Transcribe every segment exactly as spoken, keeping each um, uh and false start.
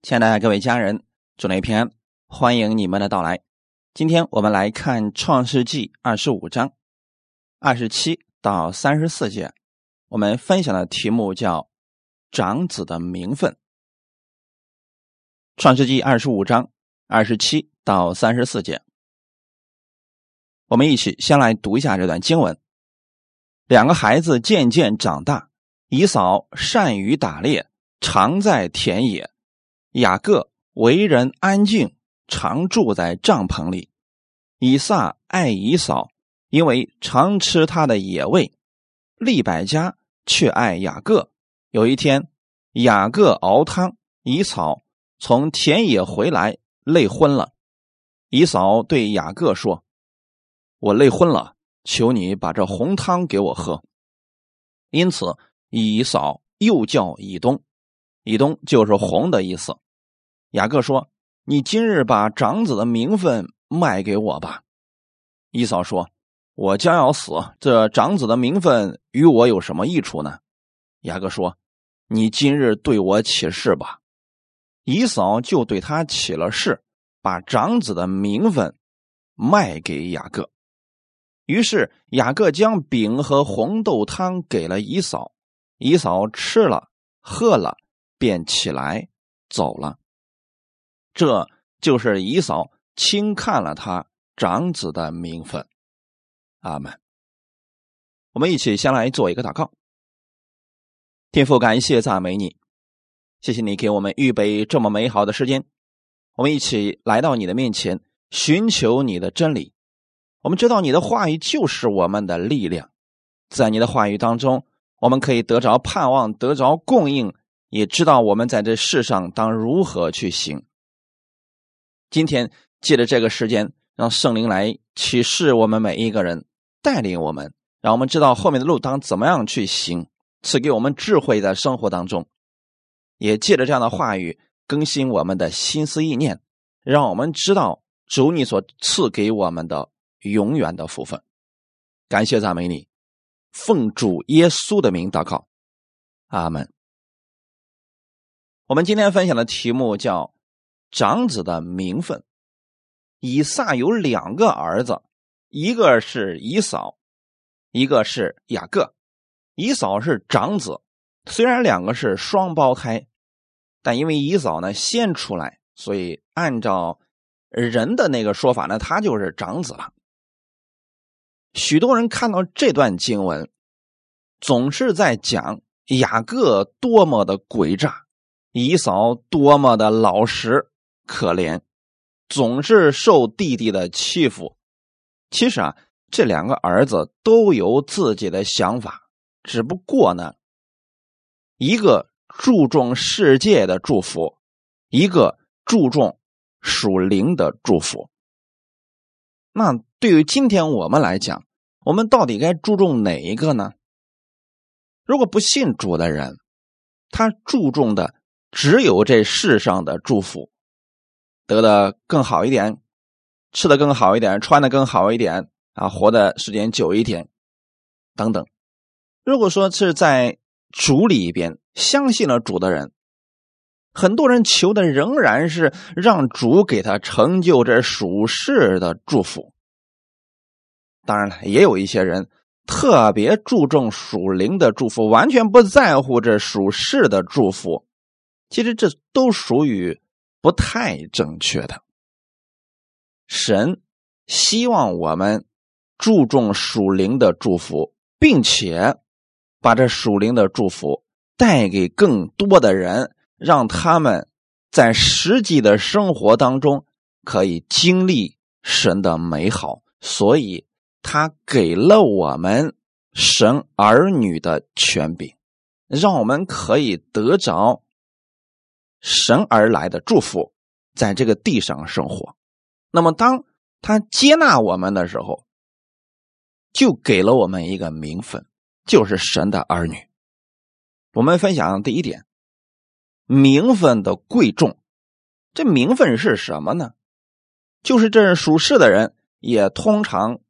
亲爱的各位家人，主内平安，欢迎你们的到来。今天我们来看创世纪二十五章二十七到三十四节，我们分享的题目叫长子的名分。创世纪二十五章二十七到三十四节，我们一起先来读一下这段经文。两个孩子渐渐长大，以扫善于打猎，常在田野；雅各为人安静，常住在帐篷里。以撒爱以扫，因为常吃他的野味；利百加却爱雅各。有一天，雅各熬汤，以扫从田野回来，累昏了。以扫对雅各说：“我累昏了，求你把这红汤给我喝。”因此，以扫又叫以东。以东就是红的意思。雅各说：“你今日把长子的名分卖给我吧。”以扫说：“我将要死，这长子的名分与我有什么益处呢？”雅各说：“你今日对我起誓吧。”以扫就对他起了誓，把长子的名分卖给雅各。于是雅各将饼和红豆汤给了以扫，以扫吃了喝了，便起来走了。这就是以扫轻看了他长子的名分。阿们。我们一起先来做一个祷告。天父，感谢赞美你，谢谢你给我们预备这么美好的时间，我们一起来到你的面前，寻求你的真理。我们知道你的话语就是我们的力量，在你的话语当中，我们可以得着盼望，得着供应，也知道我们在这世上当如何去行。今天借着这个时间，让圣灵来启示我们每一个人，带领我们，让我们知道后面的路当怎么样去行，赐给我们智慧在生活当中，也借着这样的话语更新我们的心思意念，让我们知道主你所赐给我们的永远的福分。感谢赞美你，奉主耶稣的名祷告，阿们。我们今天分享的题目叫长子的名分。以撒有两个儿子，一个是以扫，一个是雅各。以扫是长子，虽然两个是双胞胎，但因为以扫呢先出来，所以按照人的那个说法呢，他就是长子了。许多人看到这段经文，总是在讲雅各多么的诡诈，以扫多么的老实可怜，总是受弟弟的欺负。其实啊，这两个儿子都有自己的想法，只不过呢，一个注重世界的祝福，一个注重属灵的祝福。那对于今天我们来讲，我们到底该注重哪一个呢？如果不信主的人，他注重的只有这世上的祝福，得的更好一点，吃的更好一点，穿的更好一点啊，活的时间久一点等等。如果说是在主里边相信了主的人，很多人求的仍然是让主给他成就这属世的祝福。当然了，也有一些人特别注重属灵的祝福，完全不在乎这属世的祝福。其实这都属于不太正确的。神希望我们注重属灵的祝福，并且把这属灵的祝福带给更多的人，让他们在实际的生活当中可以经历神的美好。所以他给了我们神儿女的权柄，让我们可以得着神而来的祝福，在这个地上生活。那么当他接纳我们的时候，就给了我们一个名分，就是神的儿女。我们分享第一点，名分的贵重。这名分是什么呢？就是这属世的人也通常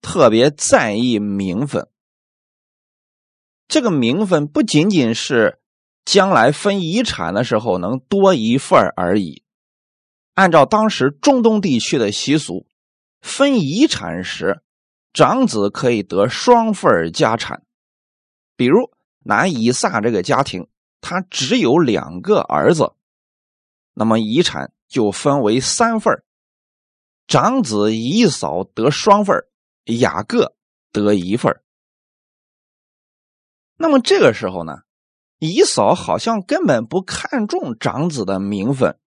特别在意名分。这个名分不仅仅是将来分遗产的时候能多一份而已。按照当时中东地区的习俗，分遗产时，长子可以得双份家产。比如拿以撒这个家庭，他只有两个儿子，那么遗产就分为三份，长子以扫得双份，雅各得一份。那么这个时候呢，以扫好像根本不看重长子的名分，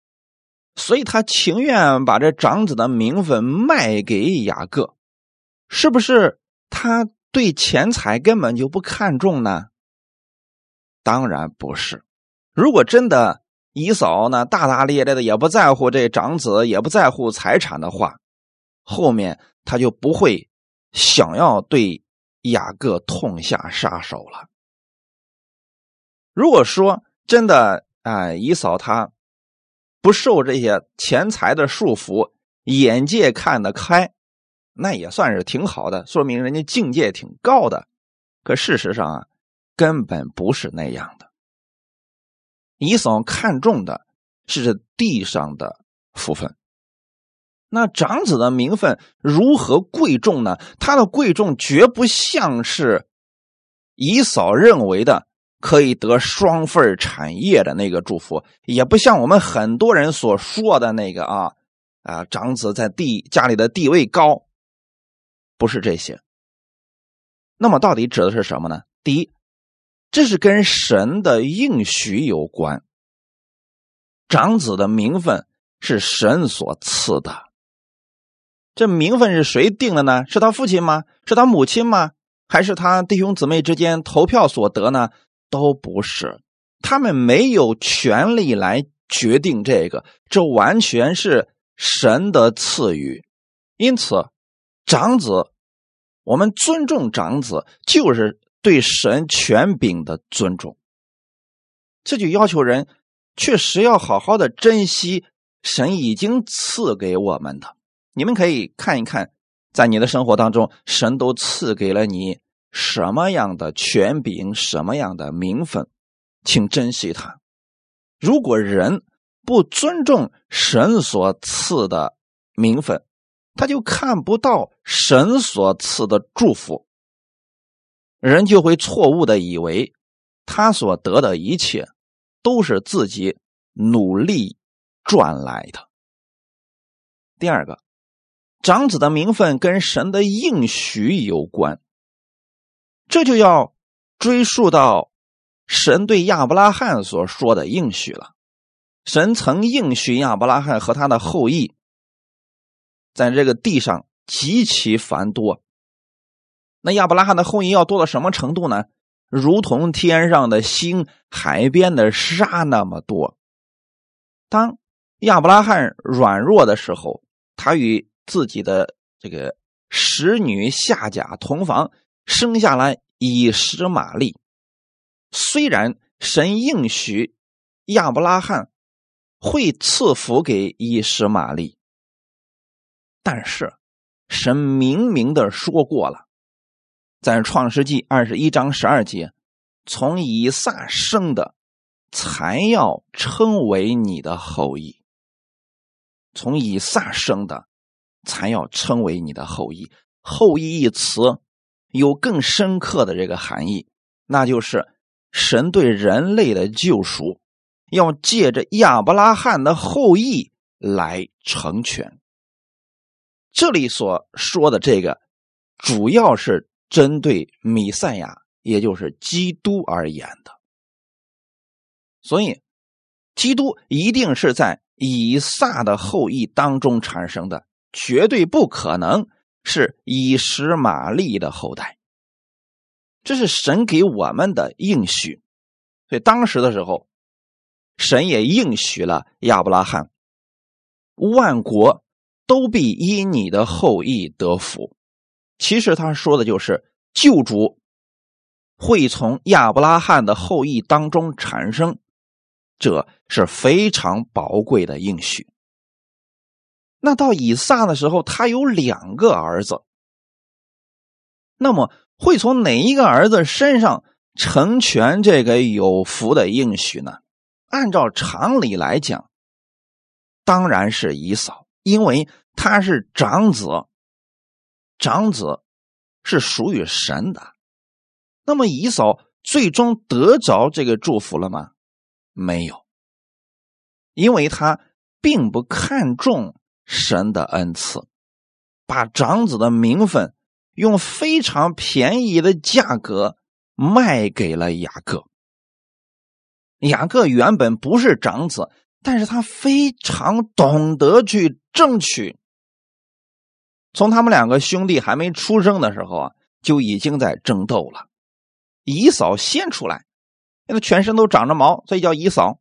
所以他情愿把这长子的名分卖给雅各。是不是他对钱财根本就不看重呢？当然不是。如果真的以扫呢大大咧咧的，也不在乎这长子，也不在乎财产的话，后面他就不会想要对雅各痛下杀手了。如果说真的啊，以扫他不受这些钱财的束缚，眼界看得开，那也算是挺好的，说明人家境界挺高的。可事实上啊，根本不是那样的。以扫看重的是这地上的福分。那长子的名分如何贵重呢？他的贵重绝不像是以扫认为的可以得双份产业的那个祝福，也不像我们很多人所说的那个啊啊，长子在地家里的地位高，不是这些。那么到底指的是什么呢？第一，这是跟神的应许有关，长子的名分是神所赐的。这名分是谁定的呢？是他父亲吗？是他母亲吗？还是他弟兄姊妹之间投票所得呢？都不是，他们没有权利来决定这个，这完全是神的赐予。因此长子，我们尊重长子，就是对神权柄的尊重。这就要求人确实要好好的珍惜神已经赐给我们的。你们可以看一看，在你的生活当中，神都赐给了你什么样的权柄，什么样的名分，请珍惜它。如果人不尊重神所赐的名分，他就看不到神所赐的祝福，人就会错误的以为他所得的一切都是自己努力赚来的。第二个，长子的名分跟神的应许有关，这就要追溯到神对亚伯拉罕所说的应许了。神曾应许亚伯拉罕和他的后裔在这个地上极其繁多。那亚伯拉罕的后裔要多到什么程度呢？如同天上的星，海边的沙那么多。当亚伯拉罕软弱的时候，他与自己的这个使女夏甲同房，生下来以实玛利。虽然神应许亚伯拉罕会赐福给以实玛利，但是神明明的说过了，在创世纪二十一章十二节，从以撒生的才要称为你的后裔，从以撒生的才要称为你的后裔。后裔一词有更深刻的这个含义，那就是神对人类的救赎要借着亚伯拉罕的后裔来成全。这里所说的这个主要是针对弥赛亚，也就是基督而言的。所以基督一定是在以撒的后裔当中产生的，绝对不可能是以实玛利的后代。这是神给我们的应许。所以当时的时候，神也应许了亚伯拉罕，万国都必因你的后裔得福。其实他说的就是救主会从亚伯拉罕的后裔当中产生，这是非常宝贵的应许。那到以撒的时候，他有两个儿子，那么会从哪一个儿子身上成全这个有福的应许呢？按照常理来讲，当然是以扫，因为他是长子，长子是属于神的。那么以扫最终得着这个祝福了吗？没有，因为他并不看重神的恩赐，把长子的名分用非常便宜的价格卖给了雅各。雅各原本不是长子，但是他非常懂得去争取。从他们两个兄弟还没出生的时候啊，就已经在争斗了。以扫先出来，因为全身都长着毛，所以叫以扫。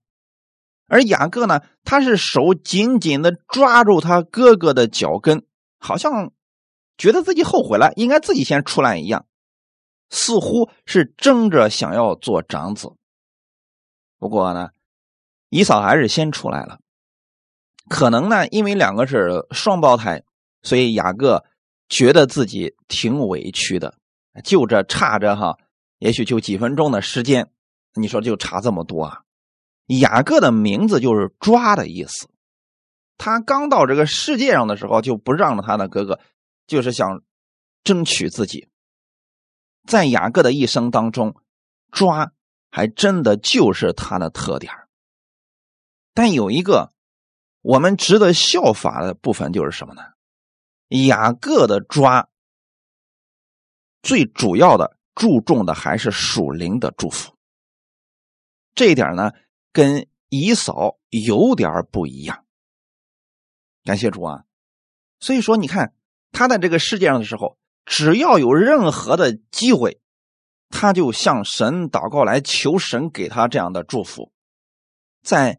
而雅各呢，他是手紧紧的抓住他哥哥的脚跟，好像觉得自己后悔了，应该自己先出来一样，似乎是争着想要做长子。不过呢，以扫还是先出来了。可能呢，因为两个是双胞胎，所以雅各觉得自己挺委屈的，就这差着哈，也许就几分钟的时间，你说就差这么多啊。雅各的名字就是抓的意思，他刚到这个世界上的时候就不让着他的哥哥，就是想争取自己。在雅各的一生当中，抓还真的就是他的特点。但有一个我们值得效法的部分，就是什么呢？雅各的抓最主要的注重的还是属灵的祝福，这一点呢跟以扫有点不一样。感谢主啊！所以说你看，他在这个世界上的时候，只要有任何的机会，他就向神祷告来求神给他这样的祝福。在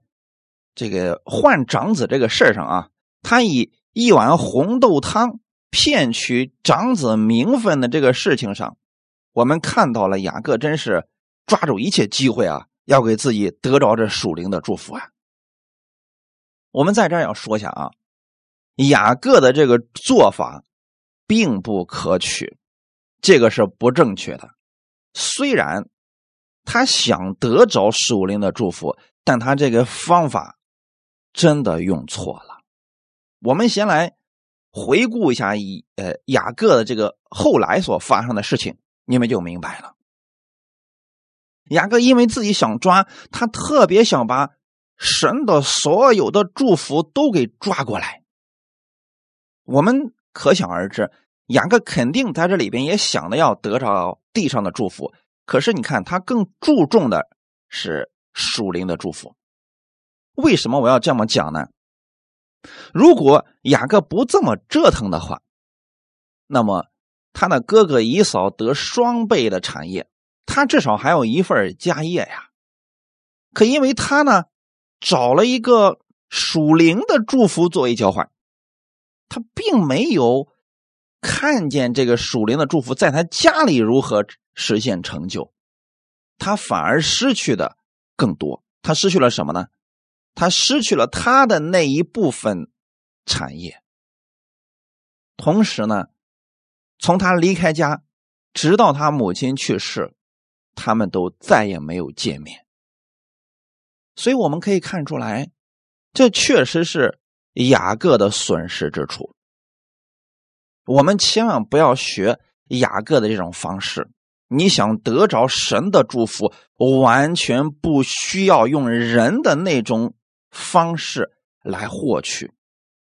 这个换长子这个事上啊，他以一碗红豆汤骗取长子名分的这个事情上，我们看到了雅各真是抓住一切机会啊，要给自己得着这属灵的祝福啊。我们在这儿要说一下啊，雅各的这个做法并不可取，这个是不正确的。虽然他想得着属灵的祝福，但他这个方法真的用错了。我们先来回顾一下以呃雅各的这个后来所发生的事情，你们就明白了。雅各因为自己想抓，他特别想把神的所有的祝福都给抓过来。我们可想而知，雅各肯定在这里边也想着要得着地上的祝福，可是你看他更注重的是属灵的祝福。为什么我要这么讲呢？如果雅各不这么折腾的话，那么他的哥哥以扫得双倍的产业，他至少还有一份家业呀。可因为他呢找了一个属灵的祝福作为交换，他并没有看见这个属灵的祝福在他家里如何实现成就，他反而失去的更多。他失去了什么呢？他失去了他的那一部分产业。同时呢，从他离开家直到他母亲去世，他们都再也没有见面。所以我们可以看出来，这确实是雅各的损失之处。我们千万不要学雅各的这种方式，你想得着神的祝福，完全不需要用人的那种方式来获取，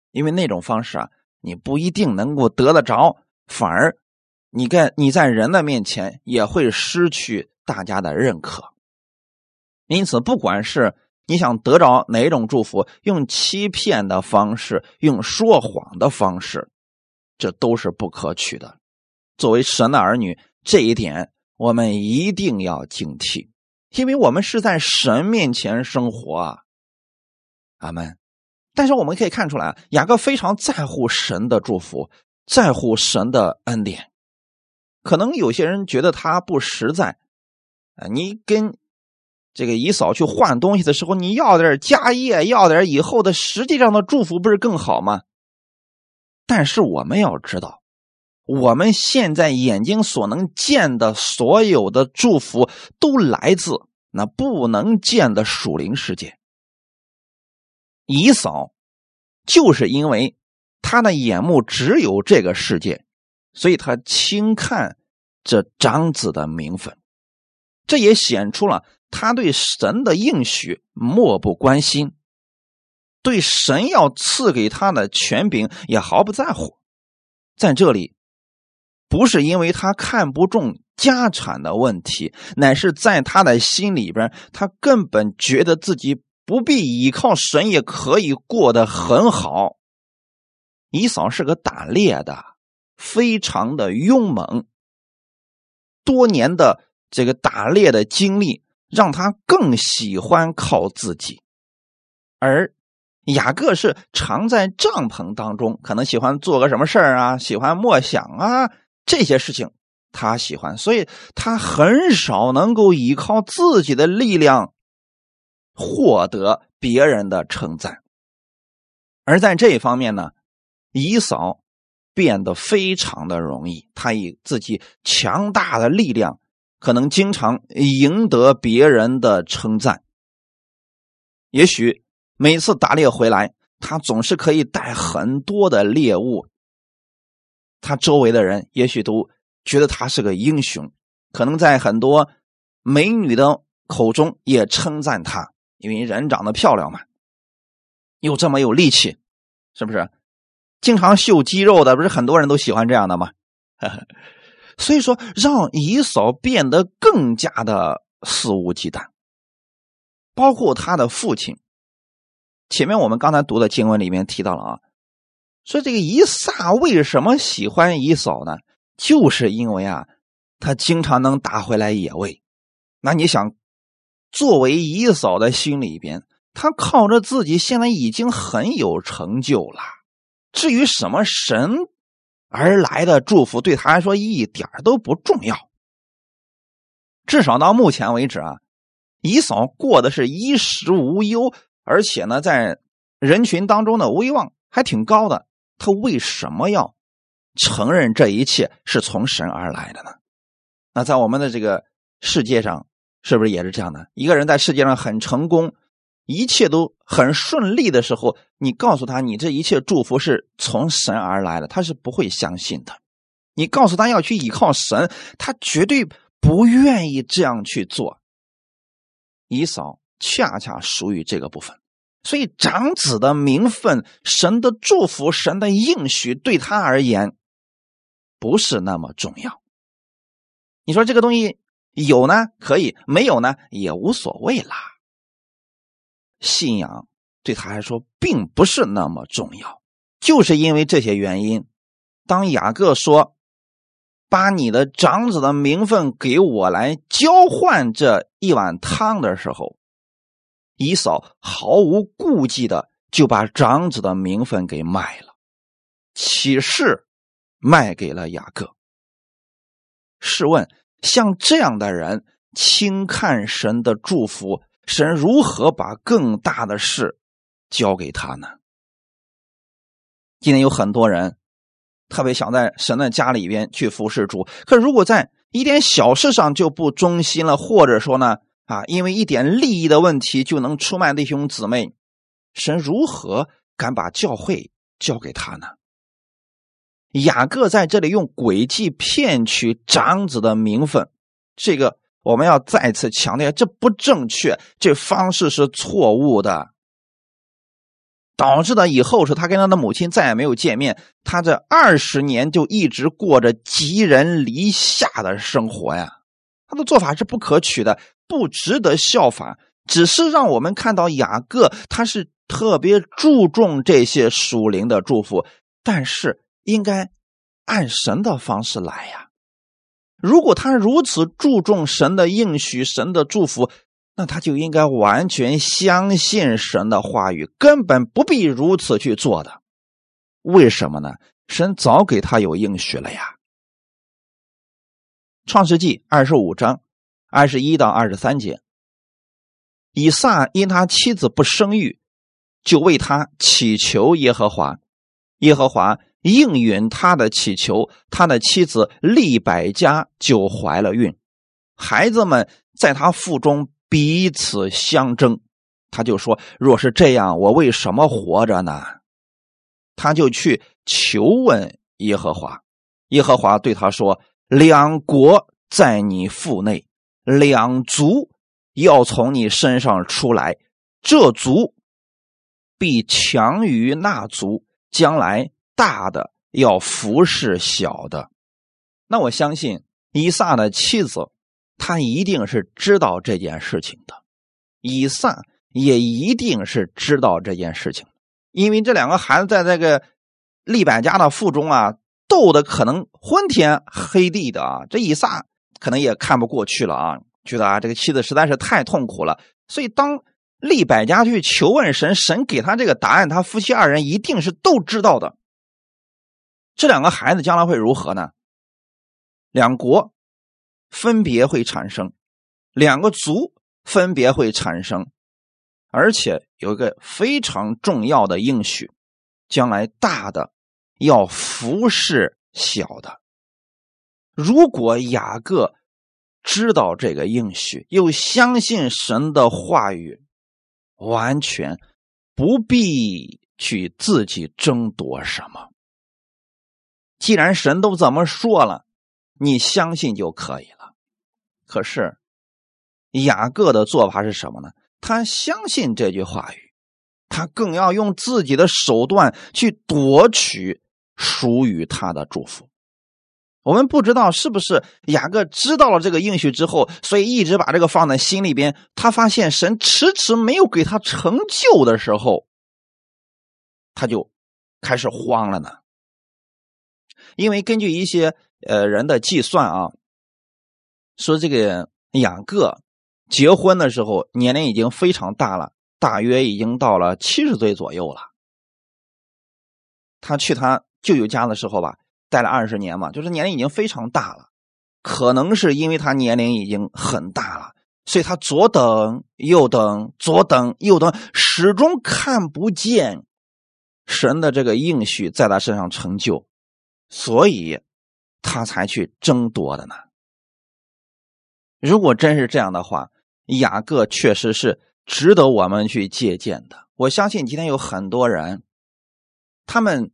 因为那种方式啊，你不一定能够得得着，反而你在你在人的面前也会失去大家的认可。因此不管是你想得着哪种祝福，用欺骗的方式，用说谎的方式，这都是不可取的。作为神的儿女，这一点我们一定要警惕，因为我们是在神面前生活啊。阿们。但是我们可以看出来，雅各非常在乎神的祝福，在乎神的恩典。可能有些人觉得他不实在，你跟这个以扫去换东西的时候，你要点家业，要点以后的实际上的祝福，不是更好吗？但是我们要知道，我们现在眼睛所能见的所有的祝福，都来自那不能见的属灵世界。以扫就是因为他的眼目只有这个世界，所以他轻看这长子的名分，这也显出了他对神的应许漠不关心，对神要赐给他的权柄也毫不在乎。在这里不是因为他看不中家产的问题，乃是在他的心里边，他根本觉得自己不必依靠神也可以过得很好。以扫是个打猎的，非常的勇猛，多年的这个打猎的经历让他更喜欢靠自己。而雅各是常在帐篷当中，可能喜欢做个什么事儿啊，喜欢默想啊，这些事情他喜欢，所以他很少能够依靠自己的力量获得别人的称赞。而在这一方面呢，以扫变得非常的容易，他以自己强大的力量可能经常赢得别人的称赞。也许每次打猎回来，他总是可以带很多的猎物，他周围的人也许都觉得他是个英雄，可能在很多美女的口中也称赞他，因为人长得漂亮嘛，又这么有力气，是不是经常秀肌肉的，不是很多人都喜欢这样的吗？所以说让以扫变得更加的肆无忌惮，包括他的父亲。前面我们刚才读的经文里面提到了啊，说这个以撒为什么喜欢以扫呢？就是因为啊他经常能打回来野味。那你想，作为以扫的心里边，他靠着自己现在已经很有成就了，至于什么神而来的祝福对他来说一点都不重要。至少到目前为止啊，以扫过的是衣食无忧，而且呢在人群当中的威望还挺高的。他为什么要承认这一切是从神而来的呢？那在我们的这个世界上是不是也是这样的？一个人在世界上很成功，一切都很顺利的时候，你告诉他你这一切祝福是从神而来的，他是不会相信的。你告诉他要去倚靠神，他绝对不愿意这样去做。以扫恰恰属于这个部分，所以长子的名分、神的祝福、神的应许对他而言不是那么重要。你说这个东西有呢可以，没有呢也无所谓啦。信仰对他来说并不是那么重要，就是因为这些原因，当雅各说把你的长子的名分给我来交换这一碗汤的时候，以扫毫无顾忌的就把长子的名分给卖了，起誓卖给了雅各。试问像这样的人轻看神的祝福，神如何把更大的事交给他呢？今天有很多人特别想在神的家里边去服侍主，可如果在一点小事上就不忠心了，或者说呢啊，因为一点利益的问题就能出卖弟兄姊妹，神如何敢把教会交给他呢？雅各在这里用诡计骗取长子的名分，这个我们要再次强调，这不正确，这方式是错误的，导致的以后是他跟他的母亲再也没有见面，他这二十年就一直过着寄人篱下的生活呀。他的做法是不可取的，不值得效法，只是让我们看到雅各他是特别注重这些属灵的祝福，但是应该按神的方式来呀。如果他如此注重神的应许、神的祝福，那他就应该完全相信神的话语，根本不必如此去做的。为什么呢？神早给他有应许了呀。创世纪二十五章二十一到二十三节，以撒因他妻子不生育，就为他祈求耶和华，耶和华应允他的祈求，他的妻子利百加就怀了孕，孩子们在他腹中彼此相争。他就说，若是这样，我为什么活着呢？他就去求问耶和华，耶和华对他说，两国在你腹内，两族要从你身上出来，这族必强于那族，将来大的要服侍小的。那我相信以撒的妻子，她一定是知道这件事情的，以撒也一定是知道这件事情，因为这两个孩子在这个利百加的腹中啊，斗的可能昏天黑地的啊，这以撒可能也看不过去了啊，觉得啊这个妻子实在是太痛苦了，所以当利百加去求问神，神给他这个答案，他夫妻二人一定是都知道的。这两个孩子将来会如何呢？两国分别会产生，两个族分别会产生，而且有一个非常重要的应许，将来大的要服侍小的。如果雅各知道这个应许，又相信神的话语，完全不必去自己争夺什么。既然神都怎么说了，你相信就可以了。可是雅各的做法是什么呢？他相信这句话语，他更要用自己的手段去夺取属于他的祝福。我们不知道是不是雅各知道了这个应许之后，所以一直把这个放在心里边，他发现神迟迟没有给他成就的时候，他就开始慌了呢。因为根据一些呃人的计算啊，说这个雅各结婚的时候年龄已经非常大了，大约已经到了七十岁左右了。他去他舅舅家的时候吧，待了二十年嘛，就是年龄已经非常大了。可能是因为他年龄已经很大了，所以他左等右等，左等右等，始终看不见神的这个应许在他身上成就，所以他才去争夺的呢。如果真是这样的话，雅各确实是值得我们去借鉴的。我相信今天有很多人，他们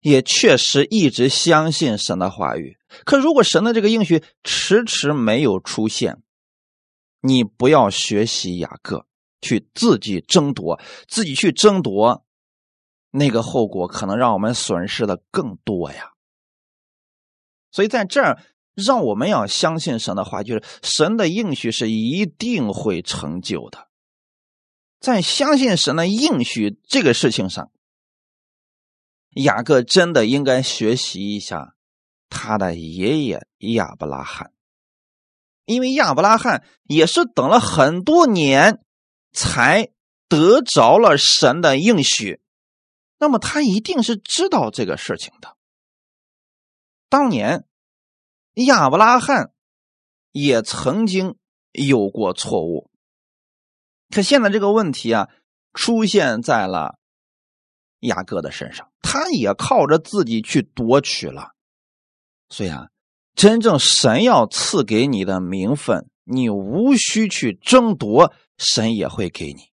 也确实一直相信神的话语，可如果神的这个应许迟迟没有出现，你不要学习雅各去自己争夺，自己去争夺，那个后果可能让我们损失的更多呀。所以在这儿让我们要相信神的话，就是神的应许是一定会成就的。在相信神的应许这个事情上，雅各真的应该学习一下他的爷爷亚伯拉罕，因为亚伯拉罕也是等了很多年才得着了神的应许，那么他一定是知道这个事情的。当年亚伯拉罕也曾经有过错误，可现在这个问题啊，出现在了雅各的身上，他也靠着自己去夺取了。所以啊，真正神要赐给你的名分，你无需去争夺，神也会给你。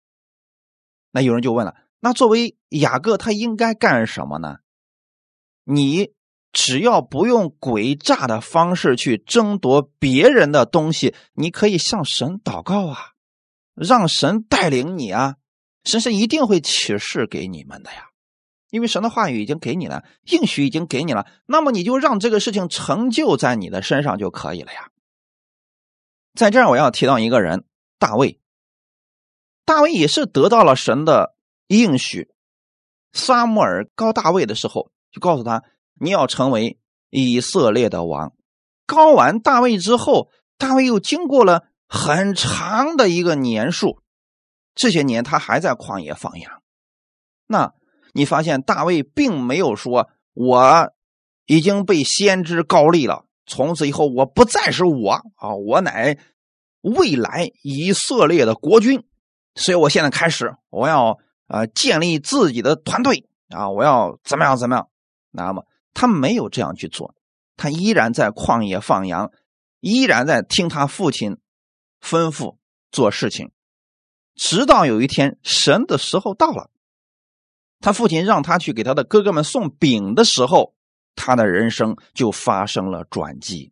那有人就问了，那作为雅各他应该干什么呢？你只要不用诡诈的方式去争夺别人的东西，你可以向神祷告啊，让神带领你啊，神是一定会启示给你们的呀。因为神的话语已经给你了，应许已经给你了，那么你就让这个事情成就在你的身上就可以了呀。在这儿我要提到一个人，大卫。大卫也是得到了神的应许，撒母耳膏大卫的时候就告诉他，你要成为以色列的王。膏完大卫之后，大卫又经过了很长的一个年数，这些年他还在旷野放羊。那你发现大卫并没有说我已经被先知膏立了，从此以后我不再是我啊，我乃未来以色列的国君，所以我现在开始我要呃建立自己的团队啊，我要怎么样怎么样。那么他没有这样去做，他依然在旷野放羊，依然在听他父亲吩咐做事情，直到有一天神的时候到了，他父亲让他去给他的哥哥们送饼的时候，他的人生就发生了转机。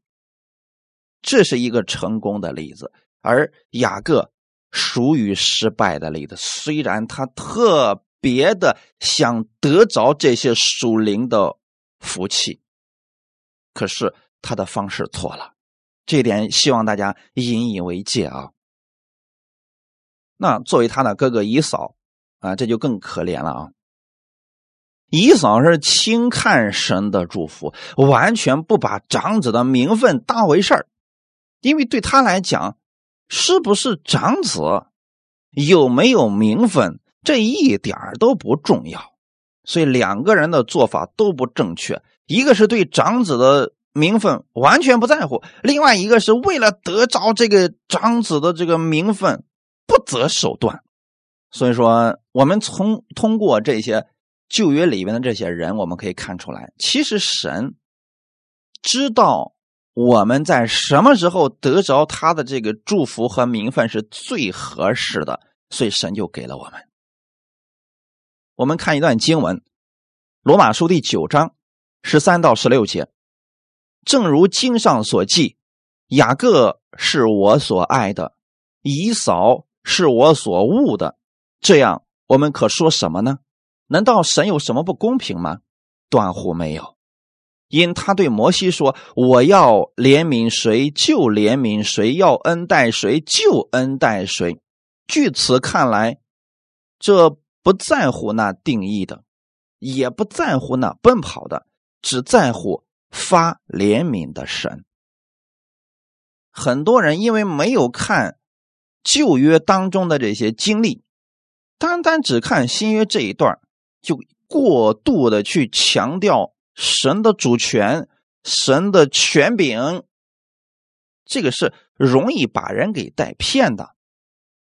这是一个成功的例子，而雅各属于失败的例子，虽然他特别的想得着这些属灵的福气，可是他的方式错了，这点希望大家引以为戒啊。那作为他的哥哥以扫啊，这就更可怜了啊。以扫是轻看神的祝福，完全不把长子的名分当回事儿，因为对他来讲，是不是长子，有没有名分，这一点都不重要。所以两个人的做法都不正确，一个是对长子的名分完全不在乎，另外一个是为了得着这个长子的这个名分不择手段。所以说我们从通过这些旧约里面的这些人，我们可以看出来，其实神知道我们在什么时候得着他的这个祝福和名分是最合适的，所以神就给了我们。我们看一段经文，罗马书第九章十三到十六节，正如经上所记，雅各是我所爱的，以扫是我所恶的，这样我们可说什么呢？难道神有什么不公平吗？断乎没有。因他对摩西说，我要怜悯谁就怜悯谁，要恩待谁就恩待谁。据此看来，这不在乎那定义的，也不在乎那奔跑的，只在乎发怜悯的神。很多人因为没有看旧约当中的这些经历，单单只看新约这一段，就过度的去强调神的主权，神的权柄，这个是容易把人给带偏的。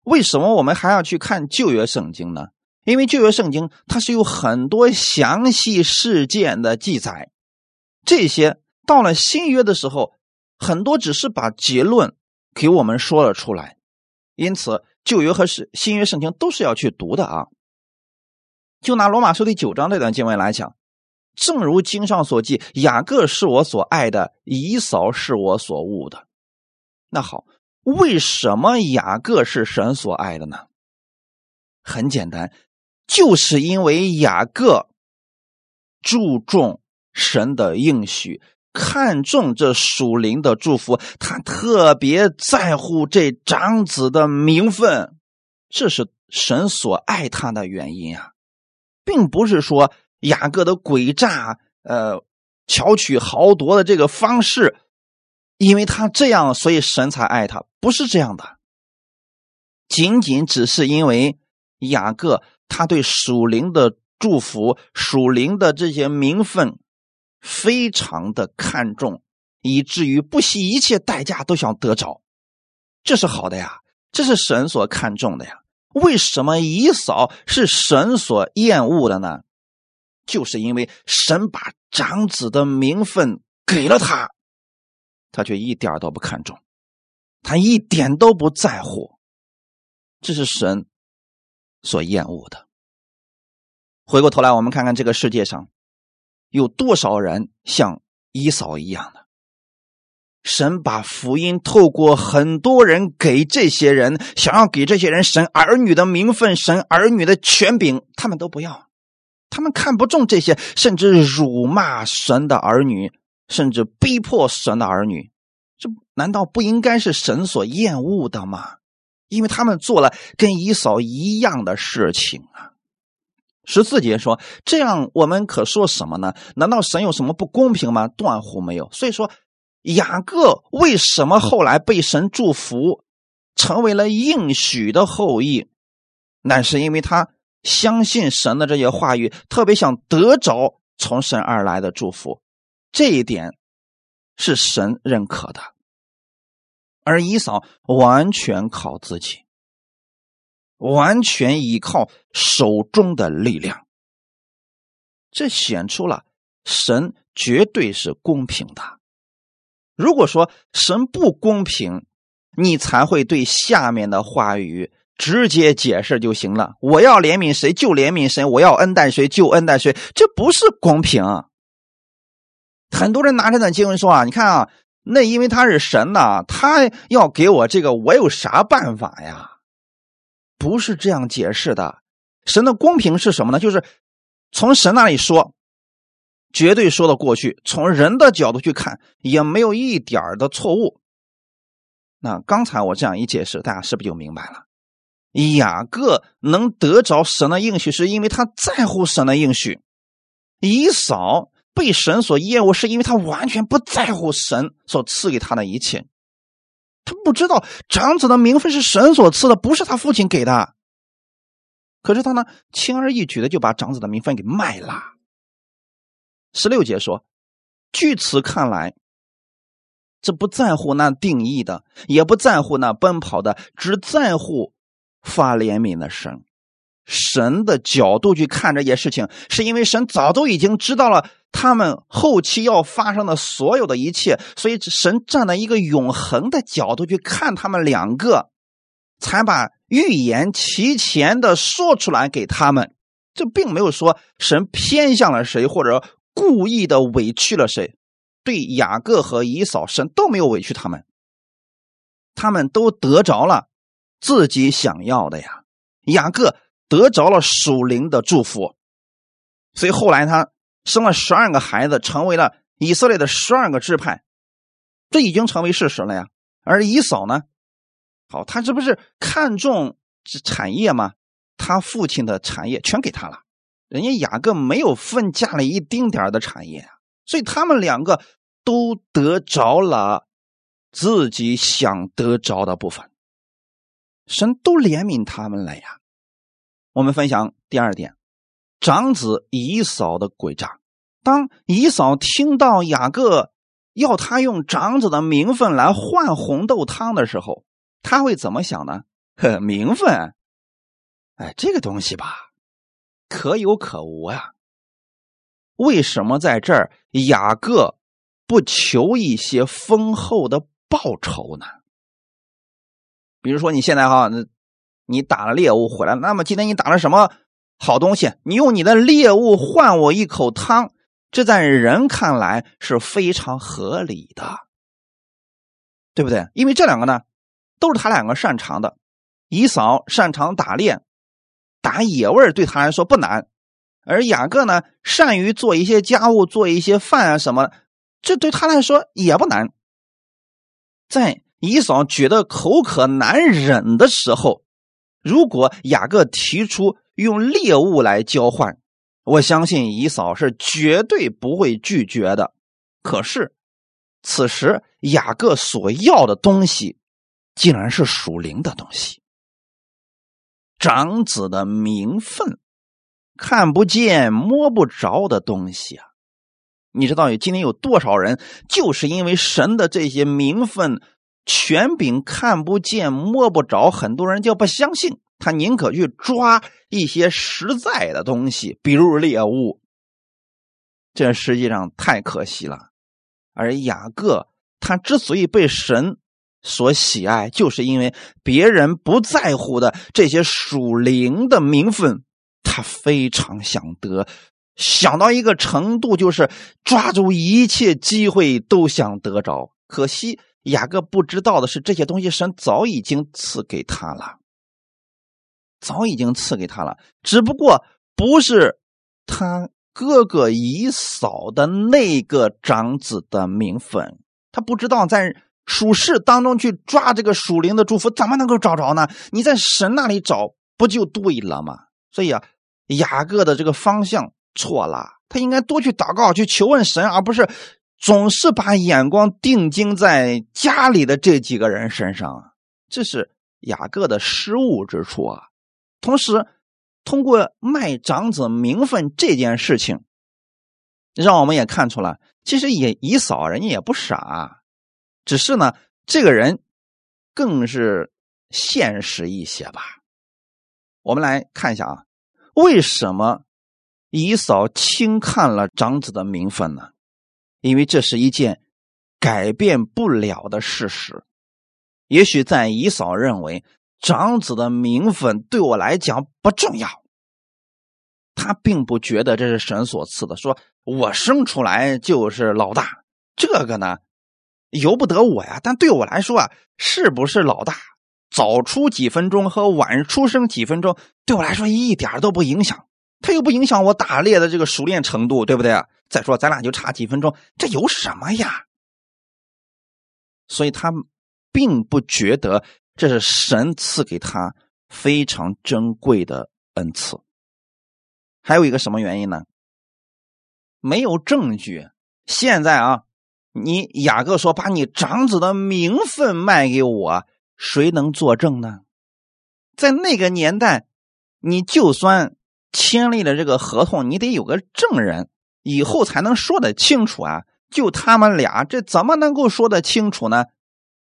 为什么我们还要去看旧约圣经呢？因为旧约圣经它是有很多详细事件的记载，这些到了新约的时候，很多只是把结论给我们说了出来。因此旧约和新约圣经都是要去读的啊。就拿罗马书第九章这段经文来讲，正如经上所记，雅各是我所爱的，以扫是我所恶的。那好，为什么雅各是神所爱的呢？很简单，就是因为雅各注重神的应许，看重这属灵的祝福，他特别在乎这长子的名分，这是神所爱他的原因啊，并不是说雅各的诡诈、呃，巧取豪夺的这个方式，因为他这样，所以神才爱他，不是这样的。仅仅只是因为雅各他对属灵的祝福、属灵的这些名分非常的看重，以至于不惜一切代价都想得着，这是好的呀，这是神所看重的呀。为什么以扫是神所厌恶的呢？就是因为神把长子的名分给了他，他却一点都不看重，他一点都不在乎，这是神所厌恶的。回过头来我们看看这个世界上有多少人像以扫一样的，神把福音透过很多人给这些人，想要给这些人神儿女的名分、神儿女的权柄，他们都不要，他们看不中这些，甚至辱骂神的儿女，甚至逼迫神的儿女，这难道不应该是神所厌恶的吗？因为他们做了跟以扫一样的事情啊。十四节说，这样我们可说什么呢？难道神有什么不公平吗？断乎没有。所以说雅各为什么后来被神祝福，成为了应许的后裔，那是因为他相信神的这些话语，特别想得着从神而来的祝福，这一点是神认可的。而以扫完全靠自己，完全依靠手中的力量，这显出了神绝对是公平的。如果说神不公平，你才会对下面的话语直接解释就行了。我要怜悯谁就怜悯谁，我要恩待谁就恩待谁，这不是公平。很多人拿这段经文说啊，你看啊，那因为他是神呐，他要给我这个，我有啥办法呀？不是这样解释的。神的公平是什么呢？就是从神那里说，绝对说得过去；从人的角度去看，也没有一点的错误。那刚才我这样一解释，大家是不是就明白了？雅各能得着神的应许，是因为他在乎神的应许；以扫被神所厌恶，是因为他完全不在乎神所赐给他的一切。他不知道长子的名分是神所赐的，不是他父亲给的。可是他呢，轻而易举的就把长子的名分给卖了。十六节说，据此看来，这不在乎那定义的，也不在乎那奔跑的，只在乎发怜悯的神。神的角度去看这件事情，是因为神早都已经知道了他们后期要发生的所有的一切，所以神站在一个永恒的角度去看他们两个，才把预言提前的说出来给他们。这并没有说神偏向了谁，或者故意的委屈了谁。对雅各和以扫，神都没有委屈他们，他们都得着了自己想要的呀。雅各得着了属灵的祝福，所以后来他生了十二个孩子，成为了以色列的十二个支派，这已经成为事实了呀。而以扫呢，好，他这不是看重产业吗？他父亲的产业全给他了，人家雅各没有分家里一丁点的产业，所以他们两个都得着了自己想得着的部分，神都怜悯他们了呀。我们分享第二点，长子以扫的诡诈。当以扫听到雅各要他用长子的名分来换红豆汤的时候，他会怎么想呢？呵，名分，哎，这个东西吧，可有可无啊。为什么在这儿雅各不求一些丰厚的报酬呢？比如说你现在哈，你打了猎物回来，那么今天你打了什么好东西，你用你的猎物换我一口汤，这在人看来是非常合理的，对不对？因为这两个呢，都是他两个擅长的。以扫擅长打猎，打野味对他来说不难，而雅各呢，善于做一些家务，做一些饭啊什么，这对他来说也不难。在以扫觉得口渴难忍的时候，如果雅各提出用猎物来交换，我相信以扫是绝对不会拒绝的。可是此时雅各所要的东西竟然是属灵的东西，长子的名分，看不见摸不着的东西啊！你知道今天有多少人就是因为神的这些名分权柄看不见摸不着，很多人就不相信，他宁可去抓一些实在的东西，比如猎物，这实际上太可惜了。而雅各他之所以被神所喜爱，就是因为别人不在乎的这些属灵的名分，他非常想得，想到一个程度，就是抓住一切机会都想得着。可惜雅各不知道的是，这些东西神早已经赐给他了，早已经赐给他了，只不过不是他哥哥以扫的那个长子的名分。他不知道在属世当中去抓这个属灵的祝福，怎么能够找着呢？你在神那里找不就对了吗？所以啊，雅各的这个方向错了，他应该多去祷告，去求问神，而不是总是把眼光定睛在家里的这几个人身上，这是雅各的失误之处啊。同时，通过卖长子名分这件事情，让我们也看出来，其实也以扫人家也不傻，只是呢，这个人更是现实一些吧。我们来看一下啊，为什么以扫轻看了长子的名分呢，因为这是一件改变不了的事实。也许在以扫认为长子的名分对我来讲不重要，他并不觉得这是神所赐的，说我生出来就是老大，这个呢由不得我呀。但对我来说啊，是不是老大，早出几分钟和晚出生几分钟，对我来说一点都不影响，他又不影响我打猎的这个熟练程度，对不对？再说咱俩就差几分钟，这有什么呀？所以他并不觉得这是神赐给他非常珍贵的恩赐。还有一个什么原因呢？没有证据。现在啊，你雅各说把你长子的名分卖给我，谁能作证呢？在那个年代，你就算签立了这个合同，你得有个证人，以后才能说得清楚啊。就他们俩，这怎么能够说得清楚呢？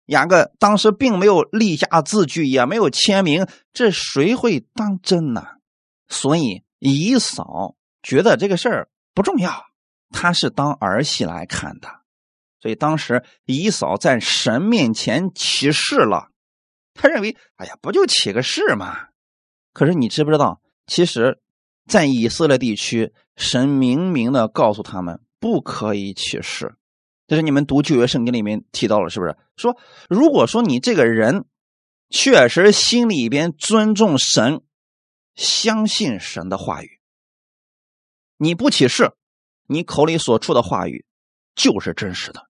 雅各当时并没有立下字据，也没有签名，这谁会当真呢？所以以扫觉得这个事儿不重要，他是当儿戏来看的。所以当时以扫在神面前起誓了，他认为哎呀，不就起个誓嘛。可是你知不知道，其实在以色列地区，神明明的告诉他们不可以起誓。这是你们读旧约圣经里面提到了，是不是？说如果说你这个人确实心里边尊重神，相信神的话语，你不起誓，你口里所出的话语就是真实的。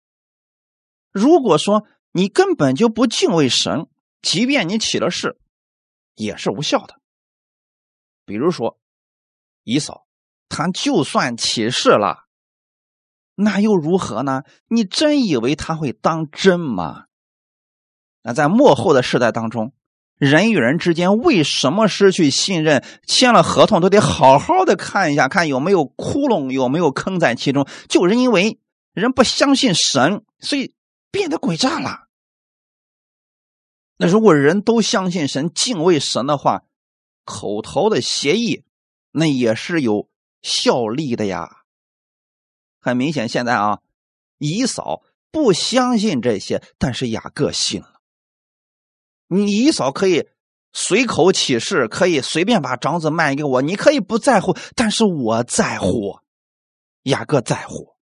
如果说你根本就不敬畏神，即便你起了誓，也是无效的。比如说以扫，他就算起誓了，那又如何呢？你真以为他会当真吗？那在末后的世代当中，人与人之间为什么失去信任？签了合同都得好好的看一下，看有没有窟窿，有没有坑在其中，就是因为人不相信神，所以变得诡诈了。那如果人都相信神，敬畏神的话，口头的协议那也是有效力的呀。很明显，现在啊，以扫不相信这些，但是雅各信了。你以扫可以随口起誓，可以随便把长子卖给我，你可以不在乎，但是我在乎，雅各在乎。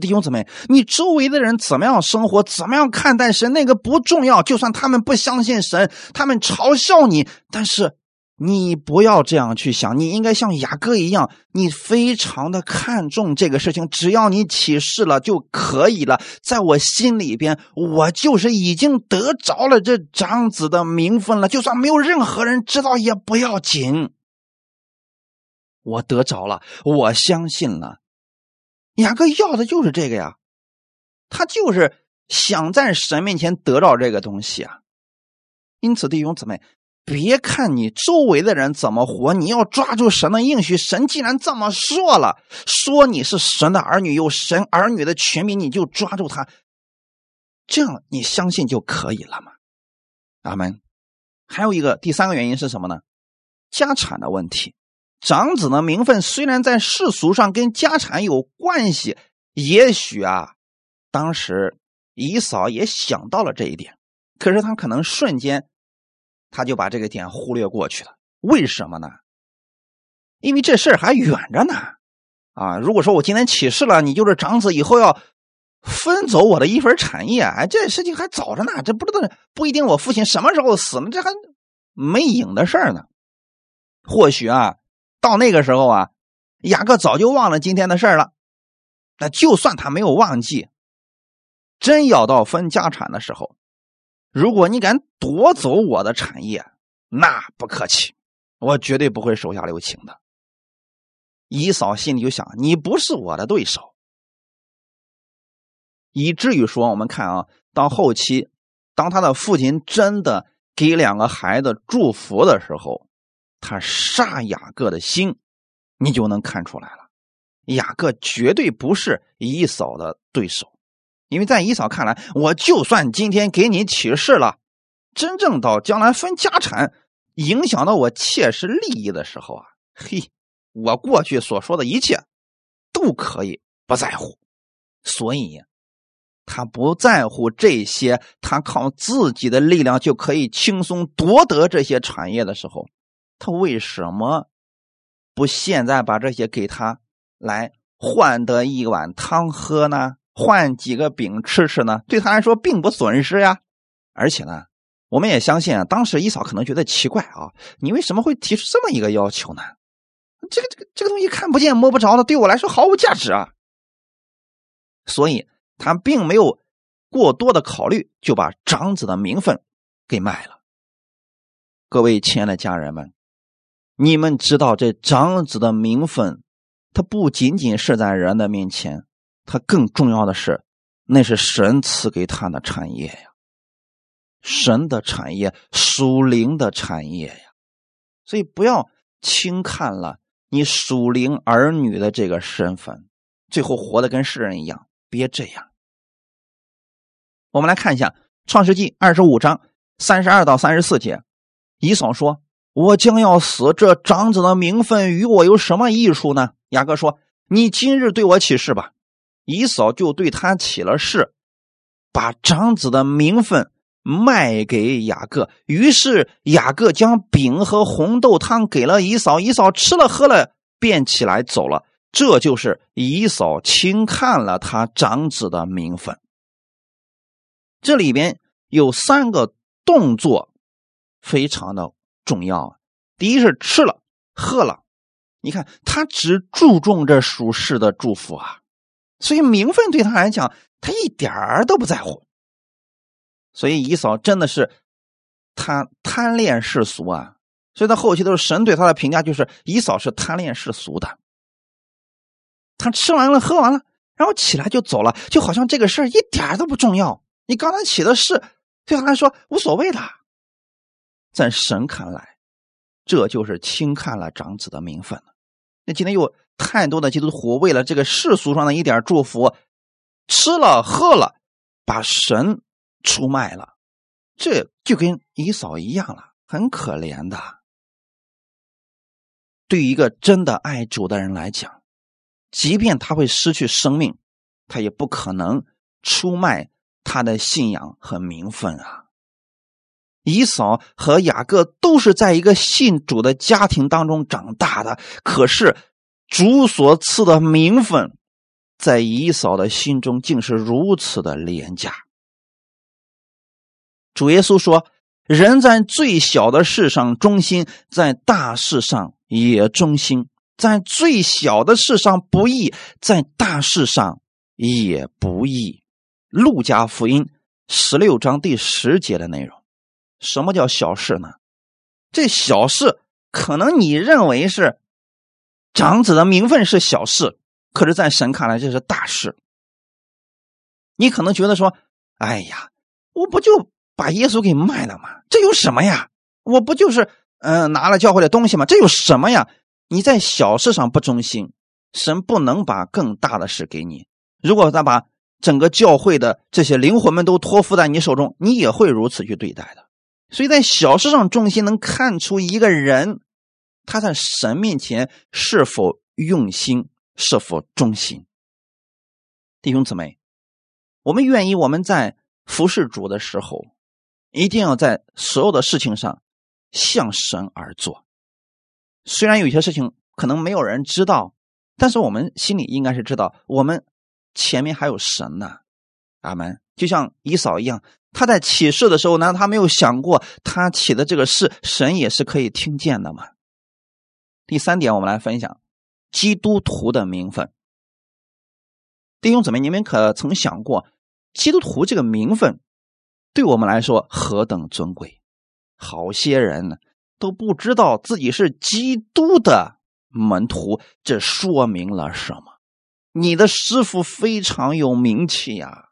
弟兄姊妹，你周围的人怎么样生活，怎么样看待神，那个不重要，就算他们不相信神，他们嘲笑你，但是你不要这样去想，你应该像雅各一样，你非常的看重这个事情，只要你起誓了就可以了。在我心里边，我就是已经得着了这长子的名分了，就算没有任何人知道也不要紧，我得着了，我相信了。雅各要的就是这个呀，他就是想在神面前得到这个东西啊。因此弟兄姊妹，别看你周围的人怎么活，你要抓住神的应许。神既然这么说了，说你是神的儿女，有神儿女的权柄，你就抓住他，这样你相信就可以了嘛。阿们。还有一个第三个原因是什么呢？家产的问题。长子的名分虽然在世俗上跟家产有关系，也许啊，当时以扫也想到了这一点，可是他可能瞬间他就把这个点忽略过去了。为什么呢？因为这事儿还远着呢啊！如果说我今天起誓了，你就是长子，以后要分走我的一份产业，哎，这事情还早着呢，这不知道，不一定我父亲什么时候死呢，这还没影的事儿呢。或许啊，到那个时候啊，雅各早就忘了今天的事儿了。那就算他没有忘记，真要到分家产的时候，如果你敢夺走我的产业，那不客气，我绝对不会手下留情的。以扫心里就想，你不是我的对手。以至于说，我们看啊，到后期，当他的父亲真的给两个孩子祝福的时候，他杀雅各的心，你就能看出来了。雅各绝对不是以扫的对手。因为在以扫看来，我就算今天给你起誓了，真正到将来分家产，影响到我切实利益的时候啊，嘿，我过去所说的一切都可以不在乎。所以他不在乎这些，他靠自己的力量就可以轻松夺得这些产业的时候，他为什么不现在把这些给他，来换得一碗汤喝呢？换几个饼吃吃呢？对他来说并不损失呀。而且呢，我们也相信啊，当时以扫可能觉得奇怪啊，你为什么会提出这么一个要求呢？这个这个这个东西看不见摸不着的，对我来说毫无价值啊。所以他并没有过多的考虑，就把长子的名分给卖了。各位亲爱的家人们，你们知道这长子的名分，它不仅仅是在人的面前，它更重要的是，那是神赐给他的产业呀，神的产业，属灵的产业呀。所以不要轻看了你属灵儿女的这个身份，最后活得跟世人一样。别这样。我们来看一下创世纪二十五章三十二到三十四节，以扫说，我将要死，这长子的名分与我有什么益处呢？雅各说，你今日对我起誓吧。以扫就对他起了誓，把长子的名分卖给雅各。于是雅各将饼和红豆汤给了以扫，以扫吃了喝了便起来走了。这就是以扫轻看了他长子的名分。这里边有三个动作非常的重要。第一是吃了喝了，你看他只注重这属世的祝福啊，所以名分对他来讲他一点儿都不在乎。所以以扫真的是他贪恋世俗啊，所以他后期都是神对他的评价就是以扫是贪恋世俗的。他吃完了喝完了然后起来就走了，就好像这个事儿一点都不重要，你刚才起的事对他来说无所谓了。在神看来，这就是轻看了长子的名分了。那今天有太多的基督徒为了这个世俗上的一点祝福，吃了喝了，把神出卖了，这就跟以扫一样了，很可怜的。对于一个真的爱主的人来讲，即便他会失去生命，他也不可能出卖他的信仰和名分啊。以扫和雅各都是在一个信主的家庭当中长大的，可是主所赐的名分在以扫的心中竟是如此的廉价。主耶稣说，人在最小的事上忠心，在大事上也忠心，在最小的事上不义，在大事上也不义。路加福音十六章第十节的内容。什么叫小事呢？这小事可能你认为是长子的名分是小事，可是在神看来这是大事。你可能觉得说，哎呀，我不就把耶稣给卖了吗？这有什么呀？我不就是嗯、呃、拿了教会的东西吗？这有什么呀？你在小事上不忠心，神不能把更大的事给你。如果他把整个教会的这些灵魂们都托付在你手中，你也会如此去对待的。所以在小事上忠心，能看出一个人他在神面前是否用心，是否忠心。弟兄姊妹，我们愿意我们在服侍主的时候，一定要在所有的事情上向神而做。虽然有些事情可能没有人知道，但是我们心里应该是知道，我们前面还有神呢。阿们。就像以扫一样，他在起誓的时候呢，他没有想过他起的这个誓，神也是可以听见的嘛。第三点，我们来分享基督徒的名分。弟兄姊妹，你们可曾想过，基督徒这个名分对我们来说何等尊贵？好些人呢都不知道自己是基督的门徒，这说明了什么？你的师傅非常有名气啊，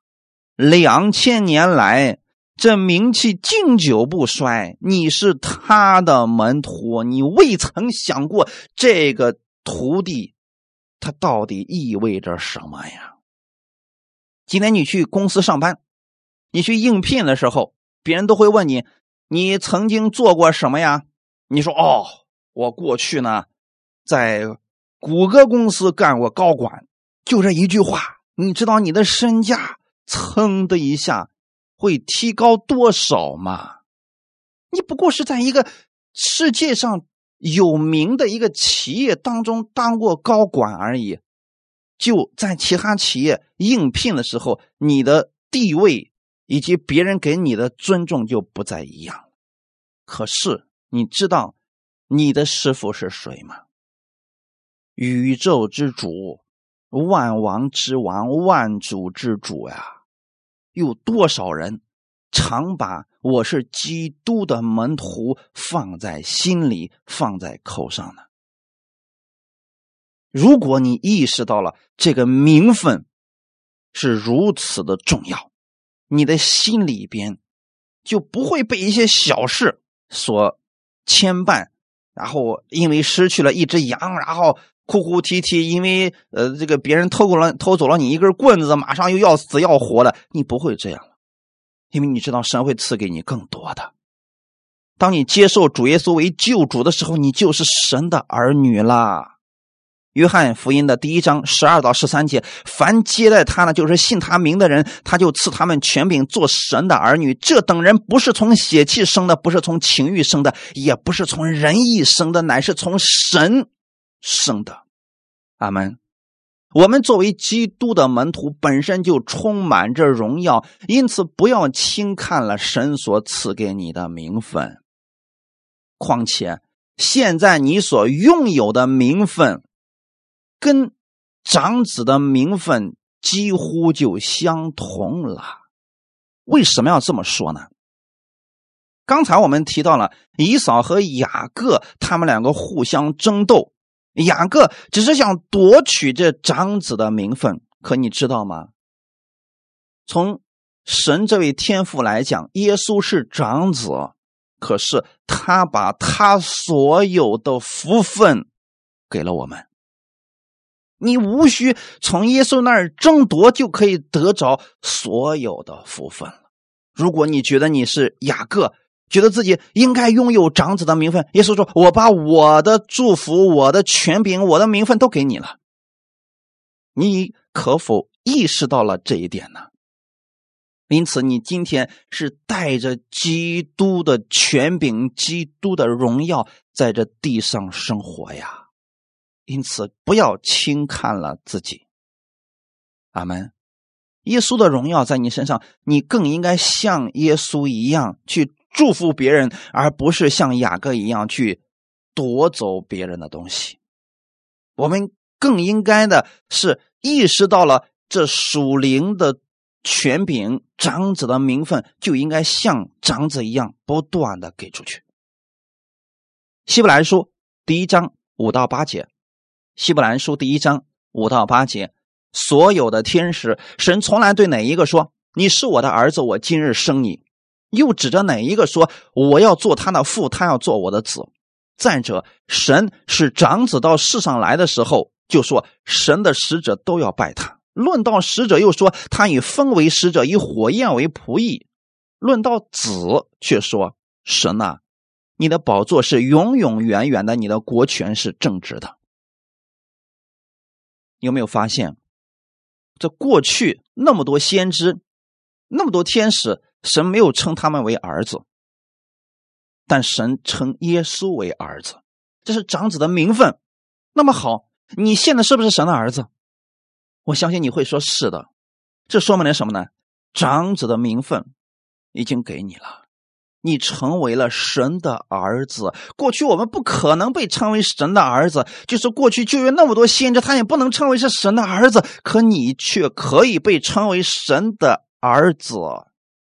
两千年来这名气经久不衰，你是他的门徒，你未曾想过这个徒弟他到底意味着什么呀？今天你去公司上班，你去应聘的时候，别人都会问你，你曾经做过什么呀？你说，哦，我过去呢，在谷歌公司干过高管，就这一句话，你知道你的身价噌的一下会提高多少吗？你不过是在一个世界上有名的一个企业当中当过高管而已，就在其他企业应聘的时候，你的地位以及别人给你的尊重就不再一样了。可是你知道你的师傅是谁吗？宇宙之主，万王之王，万主之主呀、啊！有多少人常把我是基督的门徒放在心里，放在口上呢？如果你意识到了这个名分是如此的重要，你的心里边就不会被一些小事所牵绊，然后因为失去了一只羊，然后哭哭啼啼，因为呃这个别人偷走了偷走了你一根棍子，马上又要死要活了。你不会这样了，因为你知道神会赐给你更多的。当你接受主耶稣为救主的时候，你就是神的儿女啦。约翰福音的第一章十二到十三节，凡接待他呢，就是信他名的人，他就赐他们权柄做神的儿女。这等人不是从血气生的，不是从情欲生的，也不是从人意生的，乃是从神生的。阿们。我们作为基督的门徒本身就充满着荣耀，因此不要轻看了神所赐给你的名分。况且现在你所拥有的名分跟长子的名分几乎就相同了。为什么要这么说呢？刚才我们提到了以扫和雅各，他们两个互相争斗，雅各只是想夺取这长子的名分，可你知道吗？从神这位天父来讲，耶稣是长子，可是他把他所有的福分给了我们。你无需从耶稣那儿争夺就可以得着所有的福分了。如果你觉得你是雅各，觉得自己应该拥有长子的名分，耶稣说，我把我的祝福，我的权柄，我的名分都给你了。你可否意识到了这一点呢？因此你今天是带着基督的权柄，基督的荣耀在这地上生活呀。因此不要轻看了自己。阿们。耶稣的荣耀在你身上，你更应该像耶稣一样去祝福别人，而不是像雅各一样去夺走别人的东西。我们更应该的是意识到了这属灵的权柄，长子的名分，就应该像长子一样不断的给出去。希伯来书第一章五到八节，希伯来书第一章五到八节，所有的天使，神从来对哪一个说，你是我的儿子，我今日生你，又指着哪一个说，我要做他的父，他要做我的子。再者，神使长子到世上来的时候，就说神的使者都要拜他。论到使者又说，他以风为使者，以火焰为仆役。论到子却说，神啊，你的宝座是永永远远的，你的国权是正直的。有没有发现，这过去那么多先知，那么多天使，神没有称他们为儿子，但神称耶稣为儿子，这是长子的名分。那么好，你现在是不是神的儿子？我相信你会说是的。这说明了什么呢？长子的名分已经给你了，你成为了神的儿子。过去我们不可能被称为神的儿子，就是过去就有那么多先知，他也不能称为是神的儿子，可你却可以被称为神的儿子。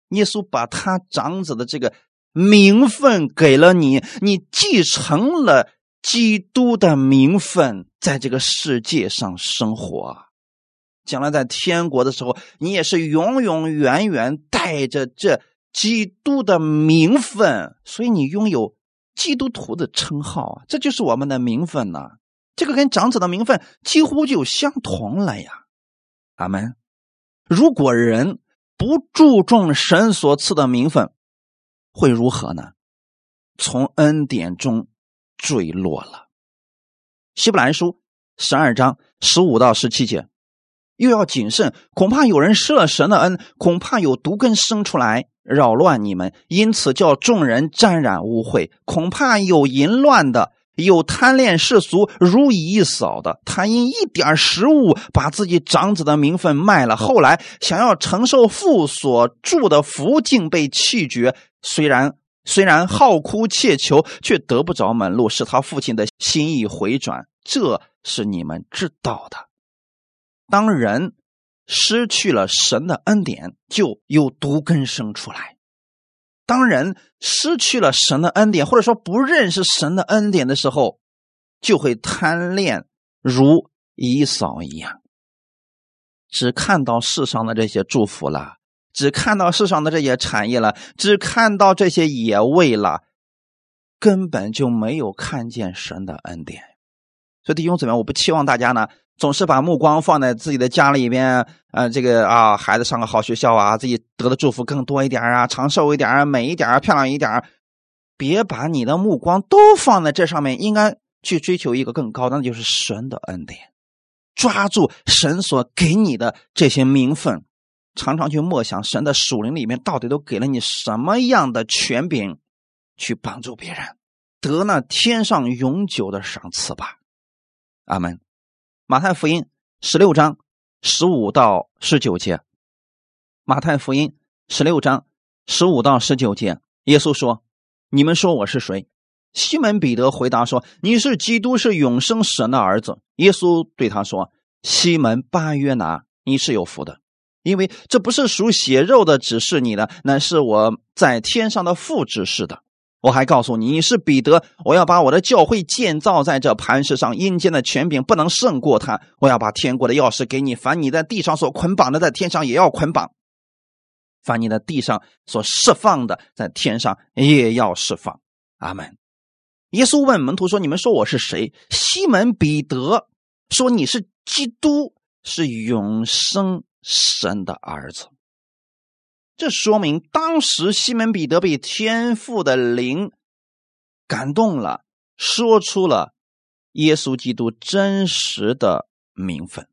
耶稣把他长子的这个名分给了你，你继承了基督的名分，在这个世界上生活。将来在天国的时候，你也是永永远远带着这基督的名分，所以你拥有基督徒的称号，这就是我们的名分呢、啊。这个跟长子的名分几乎就相同了呀。阿们。如果人不注重神所赐的名分，会如何呢？从恩典中坠落了。希伯来书十二章十五到十七节，又要谨慎，恐怕有人失了神的恩，恐怕有毒根生出来，扰乱你们，因此叫众人沾染污秽。恐怕有淫乱的，有贪恋世俗如蚁一扫的，他因一点食物把自己长子的名分卖了，后来想要承受父所住的福，竟被弃绝。虽然虽然好哭切求，却得不着门路，使他父亲的心意回转，这是你们知道的。当人失去了神的恩典，就有毒根生出来。当人失去了神的恩典，或者说不认识神的恩典的时候，就会贪恋如以扫一样，只看到世上的这些祝福了，只看到世上的这些产业了，只看到这些野味了，根本就没有看见神的恩典。所以弟兄姊妹，我不期望大家呢总是把目光放在自己的家里边，呃，这个啊，孩子上个好学校啊，自己得的祝福更多一点啊，长寿一点啊，美一点啊，漂亮一点啊，别把你的目光都放在这上面，应该去追求一个更高的，那就是神的恩典。抓住神所给你的这些名分，常常去默想神的属灵里面到底都给了你什么样的权柄，去帮助别人，得那天上永久的赏赐吧。阿们。马太福音十六章十五到十九节，马太福音十六章十五到十九节，耶稣说：你们说我是谁？西门彼得回答说：你是基督，是永生神的儿子。耶稣对他说：西门巴约拿，你是有福的，因为这不是属血肉的指示你的，乃是我在天上的父指示的。我还告诉你，你是彼得，我要把我的教会建造在这磐石上，阴间的权柄不能胜过它。我要把天国的钥匙给你，凡你在地上所捆绑的，在天上也要捆绑；凡你在地上所释放的，在天上也要释放。阿们。耶稣问门徒说：你们说我是谁？西门彼得说：你是基督，是永生神的儿子。这说明当时西门彼得被天父的灵感动了，说出了耶稣基督真实的名分。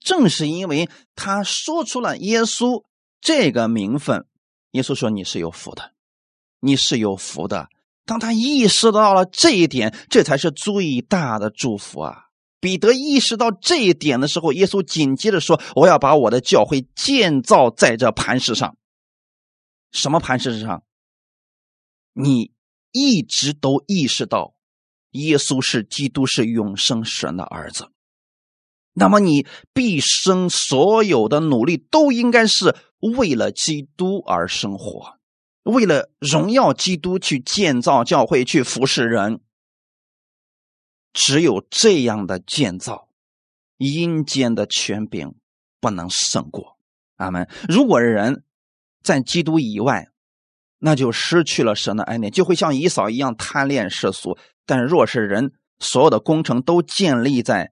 正是因为他说出了耶稣这个名分，耶稣说：你是有福的，你是有福的。当他意识到了这一点，这才是最大的祝福啊。彼得意识到这一点的时候，耶稣紧接着说：我要把我的教会建造在这磐石上。什么磐石上？你一直都意识到耶稣是基督，是永生神的儿子，那么你毕生所有的努力都应该是为了基督而生活，为了荣耀基督去建造教会，去服侍人。只有这样的建造，阴间的权柄不能胜过。阿们。如果人在基督以外，那就失去了神的恩典，就会像以扫一样贪恋世俗。但若是人所有的工程都建立在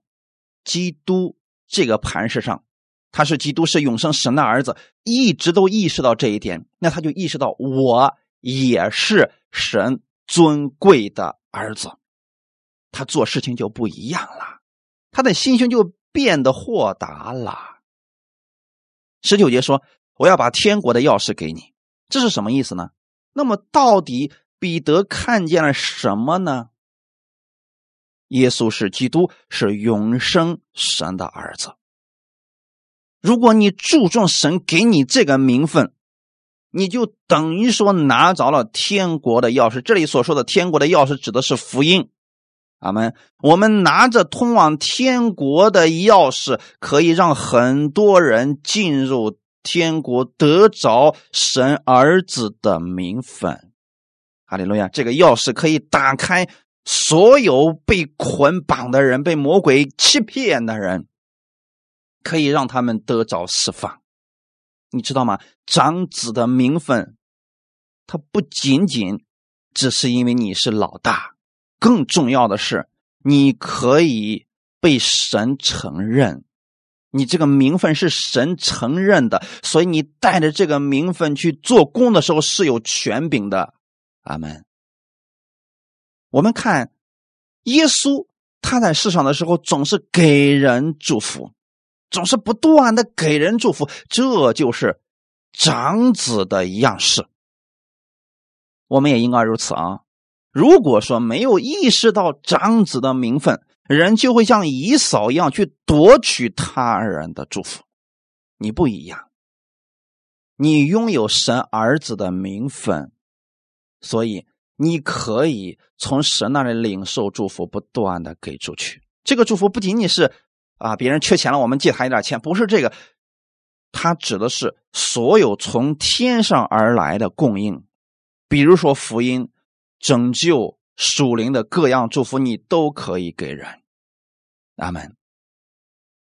基督这个磐石上，他是基督，是永生神的儿子，一直都意识到这一点，那他就意识到我也是神尊贵的儿子。他做事情就不一样了，他的心胸就变得豁达了。十九节说：我要把天国的钥匙给你。这是什么意思呢？那么到底彼得看见了什么呢？耶稣是基督，是永生神的儿子。如果你注重神给你这个名分，你就等于说拿着了天国的钥匙。这里所说的天国的钥匙指的是福音。阿们。我们拿着通往天国的钥匙，可以让很多人进入天国，得着神儿子的名分。哈利路亚！这个钥匙可以打开所有被捆绑的人，被魔鬼欺骗的人，可以让他们得着释放。你知道吗？长子的名分，它不仅仅只是因为你是老大，更重要的是，你可以被神承认，你这个名分是神承认的，所以你带着这个名分去做工的时候是有权柄的。阿们。我们看耶稣他在世上的时候总是给人祝福，总是不断的给人祝福，这就是长子的样式。我们也应该如此啊！如果说没有意识到长子的名分，人就会像以扫一样去夺取他人的祝福。你不一样，你拥有神儿子的名分，所以你可以从神那里领受祝福，不断的给出去。这个祝福不仅仅是啊，别人缺钱了，我们借他一点钱，不是这个，它指的是所有从天上而来的供应，比如说福音、拯救、属灵的各样祝福，你都可以给人。阿们。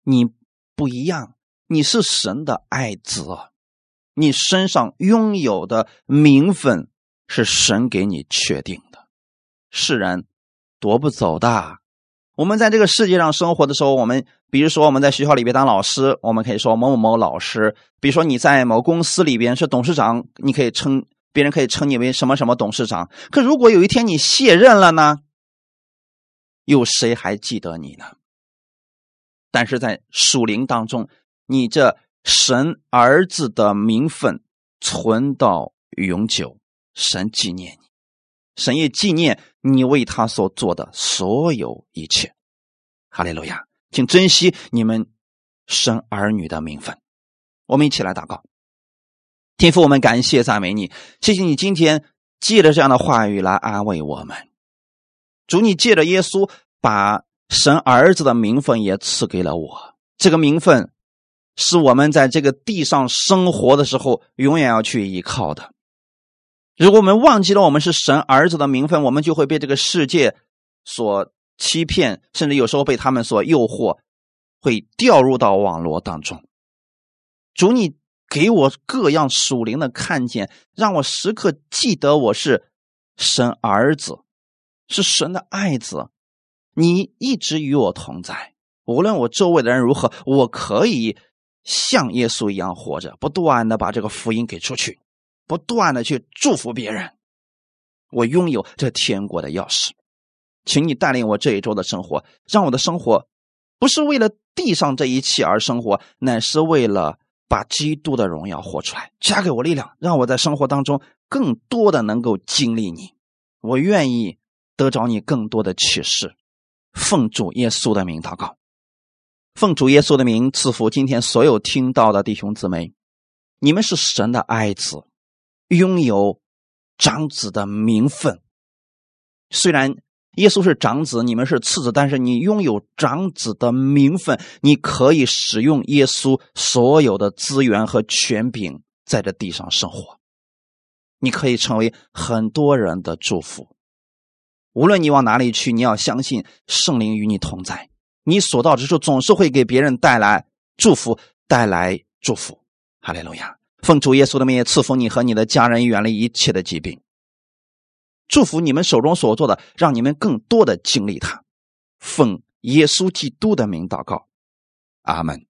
你不一样，你是神的爱子，你身上拥有的名分是神给你确定的，世人夺不走的。我们在这个世界上生活的时候，我们比如说我们在学校里边当老师，我们可以说某某某老师；比如说你在某公司里边是董事长，你可以称别人可以称你为什么什么董事长。可如果有一天你卸任了呢，有谁还记得你呢？但是在属灵当中，你这神儿子的名分存到永久，神纪念你，神也纪念你为他所做的所有一切。哈利路亚！请珍惜你们神儿女的名分。我们一起来祷告。天父，我们感谢赞美你，谢谢你今天借着这样的话语来安慰我们。主，你借着耶稣把神儿子的名分也赐给了我，这个名分是我们在这个地上生活的时候永远要去依靠的。如果我们忘记了我们是神儿子的名分，我们就会被这个世界所欺骗，甚至有时候被他们所诱惑，会掉入到网络当中。主，你给我各样属灵的看见，让我时刻记得我是神儿子，是神的爱子，你一直与我同在。无论我周围的人如何，我可以像耶稣一样活着，不断的把这个福音给出去，不断的去祝福别人。我拥有这天国的钥匙，请你带领我这一周的生活，让我的生活不是为了地上这一切而生活，乃是为了把基督的荣耀活出来。加给我力量，让我在生活当中更多的能够经历你，我愿意得着你更多的启示。奉主耶稣的名祷告，奉主耶稣的名赐福今天所有听到的弟兄姊妹，你们是神的爱子，拥有长子的名分。虽然耶稣是长子，你们是次子，但是你拥有长子的名分，你可以使用耶稣所有的资源和权柄在这地上生活。你可以成为很多人的祝福。无论你往哪里去，你要相信圣灵与你同在，你所到之处总是会给别人带来祝福，带来祝福。哈利路亚！奉主耶稣的名也赐福你和你的家人，远离一切的疾病。祝福你们手中所做的，让你们更多的经历它。奉耶稣基督的名祷告，阿们。